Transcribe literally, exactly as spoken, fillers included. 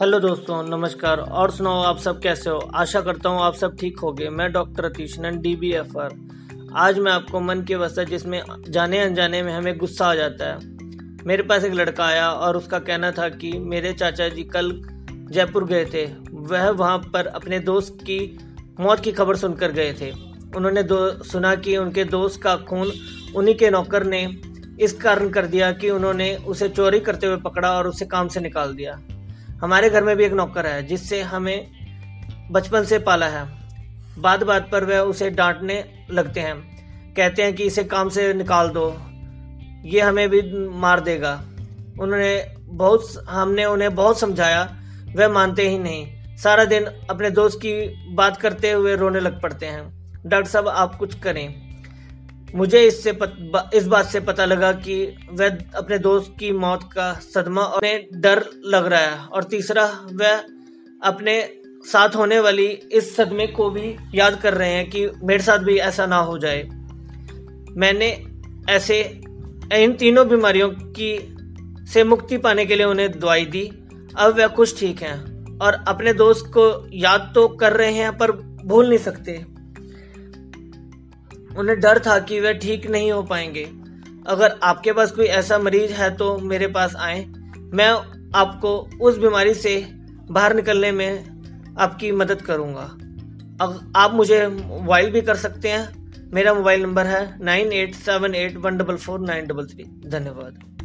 Hello दोस्तों, नमस्कार। और सुनाओ, आप सब कैसे हो? आशा करता हूँ आप सब ठीक होगे। मैं doctor Atishanand, D B F R. आज मैं आपको मन की अवस्था जिसमें जाने अनजाने में हमें गुस्सा आ जाता है। मेरे पास एक लड़का आया और उसका कहना था कि मेरे चाचा जी कल जयपुर गए थे। वह वहाँ पर अपने दोस्त की मौत की खबर सुनकर गए थे। उन्होंने दो सुना कि उनके दोस्त का खून उन्हीं के नौकर ने इस कारण कर दिया कि उन्होंने उसे चोरी करते हुए पकड़ा और उसे काम से निकाल दिया। हमारे घर में भी एक नौकर है जिससे हमें बचपन से पाला है। बात बात पर वह उसे डांटने लगते हैं, कहते हैं कि इसे काम से निकाल दो, ये हमें भी मार देगा। उन्होंने बहुत हमने उन्हें बहुत समझाया, वह मानते ही नहीं। सारा दिन अपने दोस्त की बात करते हुए रोने लग पड़ते हैं। डॉक्टर साहब, आप कुछ करें। मुझे इससे पत, इस बात से पता लगा कि वह अपने दोस्त की मौत का सदमा और डर लग रहा है, और तीसरा वह अपने साथ होने वाली इस सदमे को भी याद कर रहे हैं कि मेरे साथ भी ऐसा ना हो जाए। मैंने ऐसे इन तीनों बीमारियों की से मुक्ति पाने के लिए उन्हें दवाई दी। अब वह कुछ ठीक हैं और अपने दोस्त को याद तो कर रहे हैं पर भूल नहीं सकते। उन्हें डर था कि वह ठीक नहीं हो पाएंगे। अगर आपके पास कोई ऐसा मरीज है तो मेरे पास आए, मैं आपको उस बीमारी से बाहर निकलने में आपकी मदद करूंगा। अब आप मुझे मोबाइल भी कर सकते हैं। मेरा मोबाइल नंबर है nine eight seven eight one double four nine double three. धन्यवाद।